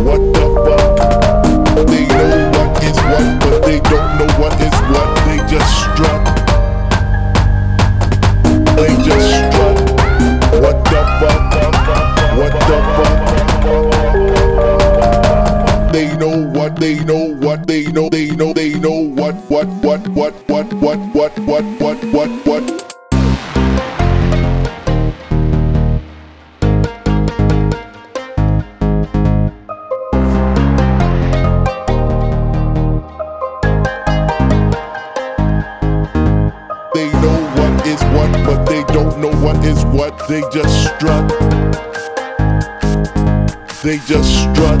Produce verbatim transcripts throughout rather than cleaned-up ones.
What the fuck? They know what is what, but they don't know what is what. They just strut. They just strut. What the fuck? What the fuck? They know what they know what they know they know they know what what what what what what what what what what what They know what is what, but they don't know what is what. They just strut. They just strut.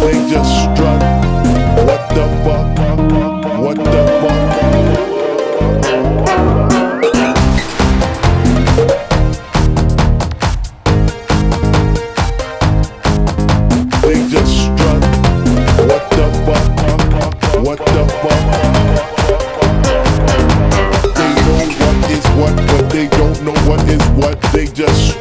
They just strut. What the fuck? What the fuck? They just strut. What the fuck? What the fuck? They know what is what, but they don't know what is what. They just strut.